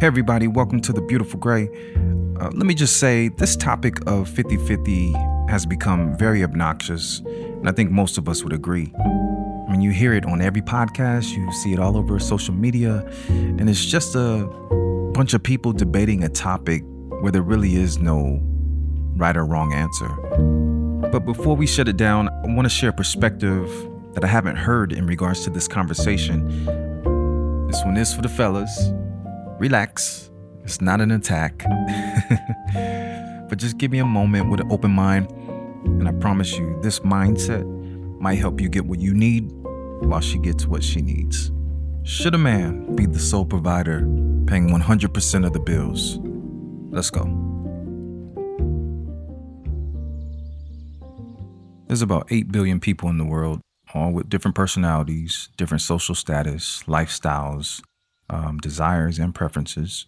Hey everybody, welcome to The Beautiful Grey. Let me just say, this topic of 50-50 has become very obnoxious, and I think most of us would agree. I mean, you hear it on every podcast, you see it all over social media, and it's just a bunch of people debating a topic where there really is no right or wrong answer. But before we shut it down, I want to share a perspective that I haven't heard in regards to this conversation. This one is for the fellas. Relax, it's not an attack, but just give me a moment with an open mind, and I promise you, this mindset might help you get what you need while she gets what she needs. Should a man be the sole provider, paying 100% of the bills? Let's go. There's about 8 billion people in the world, all with different personalities, different social status, lifestyles, desires and preferences.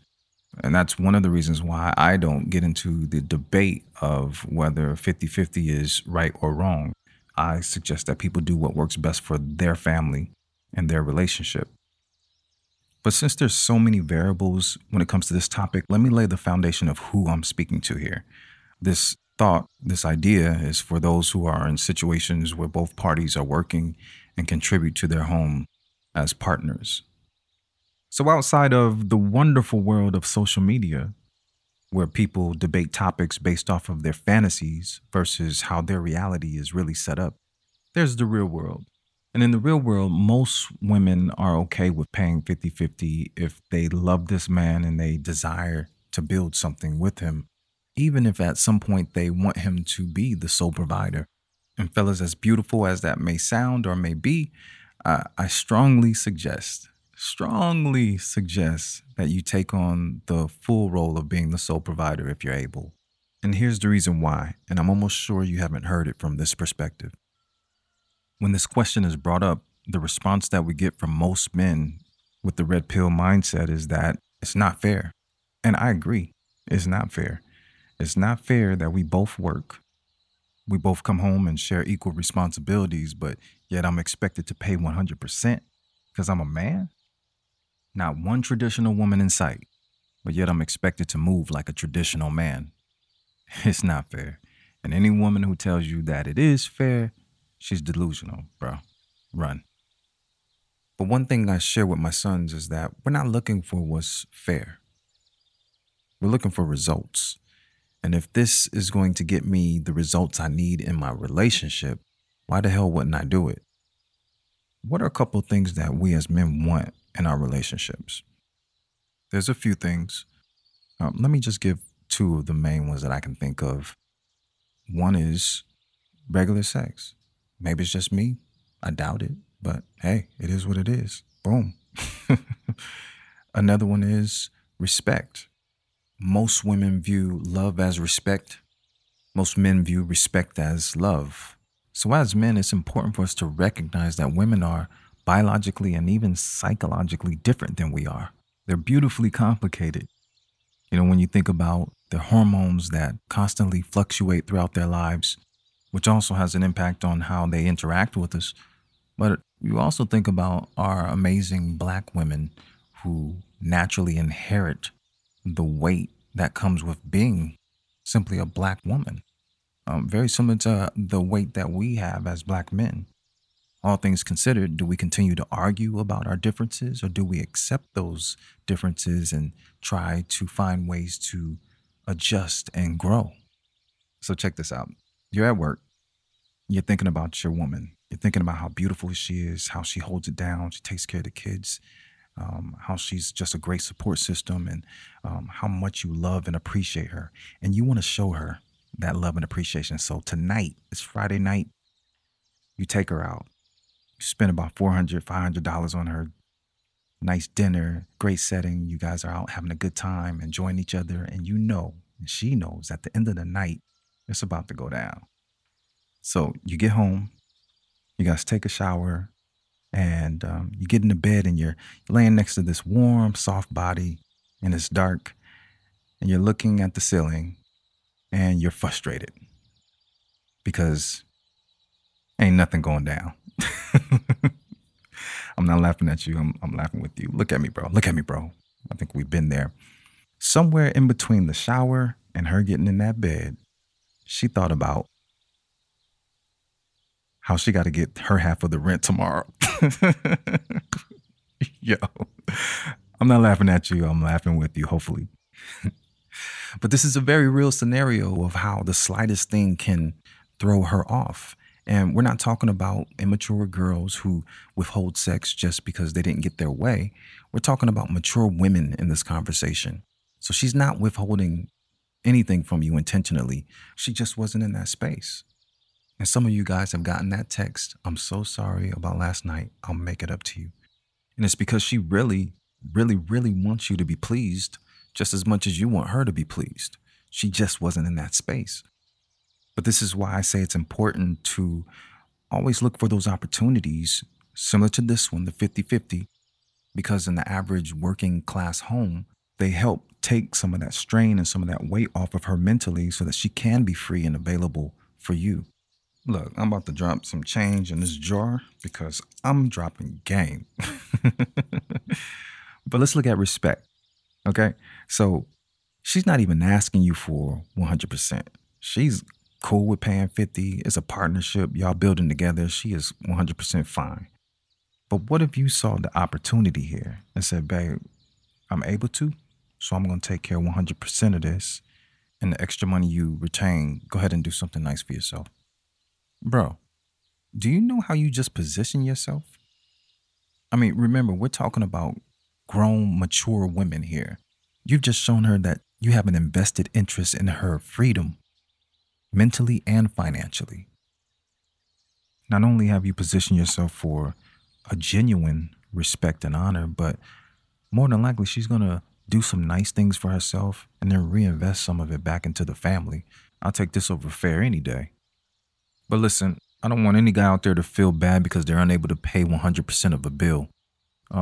And that's one of the reasons why I don't get into the debate of whether 50-50 is right or wrong. I suggest that people do what works best for their family and their relationship. But since there's so many variables when it comes to this topic, let me lay the foundation of who I'm speaking to here. This thought, this idea is for those who are in situations where both parties are working and contribute to their home as partners. So outside of the wonderful world of social media, where people debate topics based off of their fantasies versus how their reality is really set up, there's the real world. And in the real world, most women are okay with paying 50-50 if they love this man and they desire to build something with him, even if at some point they want him to be the sole provider. And fellas, as beautiful as that may sound or may be, I strongly suggest that you take on the full role of being the sole provider if you're able. And here's the reason why, and I'm almost sure you haven't heard it from this perspective. When this question is brought up, the response that we get from most men with the red pill mindset is that it's not fair. And I agree, it's not fair. It's not fair that we both work, we both come home and share equal responsibilities, but yet I'm expected to pay 100% because I'm a man? Not one traditional woman in sight, but yet I'm expected to move like a traditional man. It's not fair. And any woman who tells you that it is fair, she's delusional, bro. Run. But one thing I share with my sons is that we're not looking for what's fair. We're looking for results. And if this is going to get me the results I need in my relationship, why the hell wouldn't I do it? What are a couple things that we as men want in our relationships? There's a few things. Let me just give two of the main ones that I can think of. One is regular sex. Maybe it's just me. I doubt it, but hey, it is what it is. Boom. Another one is respect. Most women view love as respect. Most men view respect as love. So as men, it's important for us to recognize that women are biologically and even psychologically different than we are. They're beautifully complicated. You know, when you think about the hormones that constantly fluctuate throughout their lives, which also has an impact on how they interact with us. But you also think about our amazing Black women who naturally inherit the weight that comes with being simply a Black woman. Very similar to the weight that we have as Black men. All things considered, do we continue to argue about our differences, or do we accept those differences and try to find ways to adjust and grow? So check this out. You're at work. You're thinking about your woman. You're thinking about how beautiful she is, how she holds it down. She takes care of the kids, how she's just a great support system, and how much you love and appreciate her. And you want to show her that love and appreciation. So tonight, it's Friday night. You take her out. You spend about $400, $500 on her. Nice dinner, great setting. You guys are out having a good time, enjoying each other. And you know, and she knows, at the end of the night, it's about to go down. So you get home, you guys take a shower, and you get into bed, and you're laying next to this warm, soft body, and it's dark, and you're looking at the ceiling, and you're frustrated because ain't nothing going down. I'm not laughing at you. I'm laughing with you. Look at me, bro. I think we've been there. Somewhere in between the shower and her getting in that bed, she thought about how she got to get her half of the rent tomorrow. Yo, I'm not laughing at you. I'm laughing with you, hopefully. But this is a very real scenario of how the slightest thing can throw her off. And we're not talking about immature girls who withhold sex just because they didn't get their way. We're talking about mature women in this conversation. So she's not withholding anything from you intentionally. She just wasn't in that space. And some of you guys have gotten that text, "I'm so sorry about last night. I'll make it up to you." And it's because she really, really, really wants you to be pleased just as much as you want her to be pleased. She just wasn't in that space. But this is why I say it's important to always look for those opportunities similar to this one, the 50-50, because in the average working class home, they help take some of that strain and some of that weight off of her mentally so that she can be free and available for you. Look, I'm about to drop some change in this jar because I'm dropping game. But let's look at respect, okay? So she's not even asking you for 100%. She's cool with paying 50. It's a partnership. Y'all building together. She is 100% fine. But what if you saw the opportunity here and said, "Babe, I'm able to, so I'm going to take care of 100% of this. And the extra money you retain, go ahead and do something nice for yourself." Bro, do you know how you just position yourself? I mean, remember, we're talking about grown, mature women here. You've just shown her that you have an invested interest in her freedom, mentally and financially. Not only have you positioned yourself for a genuine respect and honor, but more than likely, she's going to do some nice things for herself and then reinvest some of it back into the family. I'll take this over fair any day. But listen, I don't want any guy out there to feel bad because they're unable to pay 100% of a bill.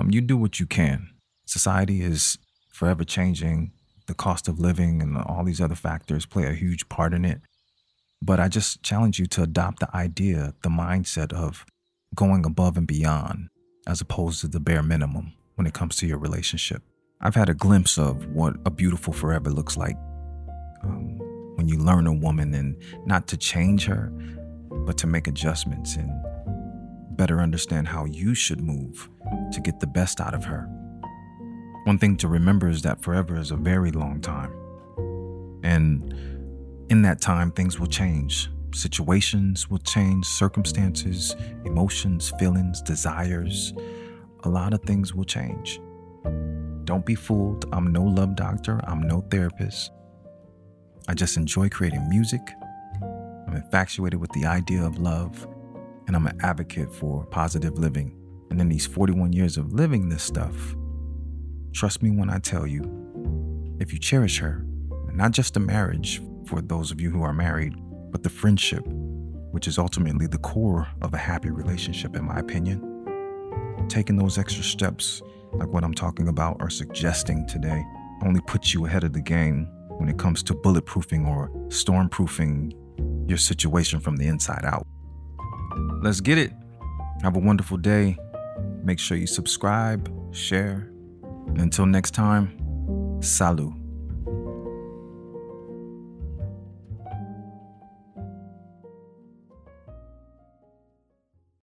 You do what you can. Society is forever changing. The cost of living and all these other factors play a huge part in it. But I just challenge you to adopt the idea, the mindset of going above and beyond as opposed to the bare minimum when it comes to your relationship. I've had a glimpse of what a beautiful forever looks like when you learn a woman and not to change her, but to make adjustments and better understand how you should move to get the best out of her. One thing to remember is that forever is a very long time. And in that time, things will change. Situations will change, circumstances, emotions, feelings, desires. A lot of things will change. Don't be fooled. I'm no love doctor. I'm no therapist. I just enjoy creating music. I'm infatuated with the idea of love, and I'm an advocate for positive living. And in these 41 years of living this stuff, trust me when I tell you, if you cherish her, and not just the marriage for those of you who are married, but the friendship, which is ultimately the core of a happy relationship, in my opinion, taking those extra steps like what I'm talking about or suggesting today only puts you ahead of the game when it comes to bulletproofing or stormproofing your situation from the inside out. Let's get it. Have a wonderful day. Make sure you subscribe, share, and until next time, salut.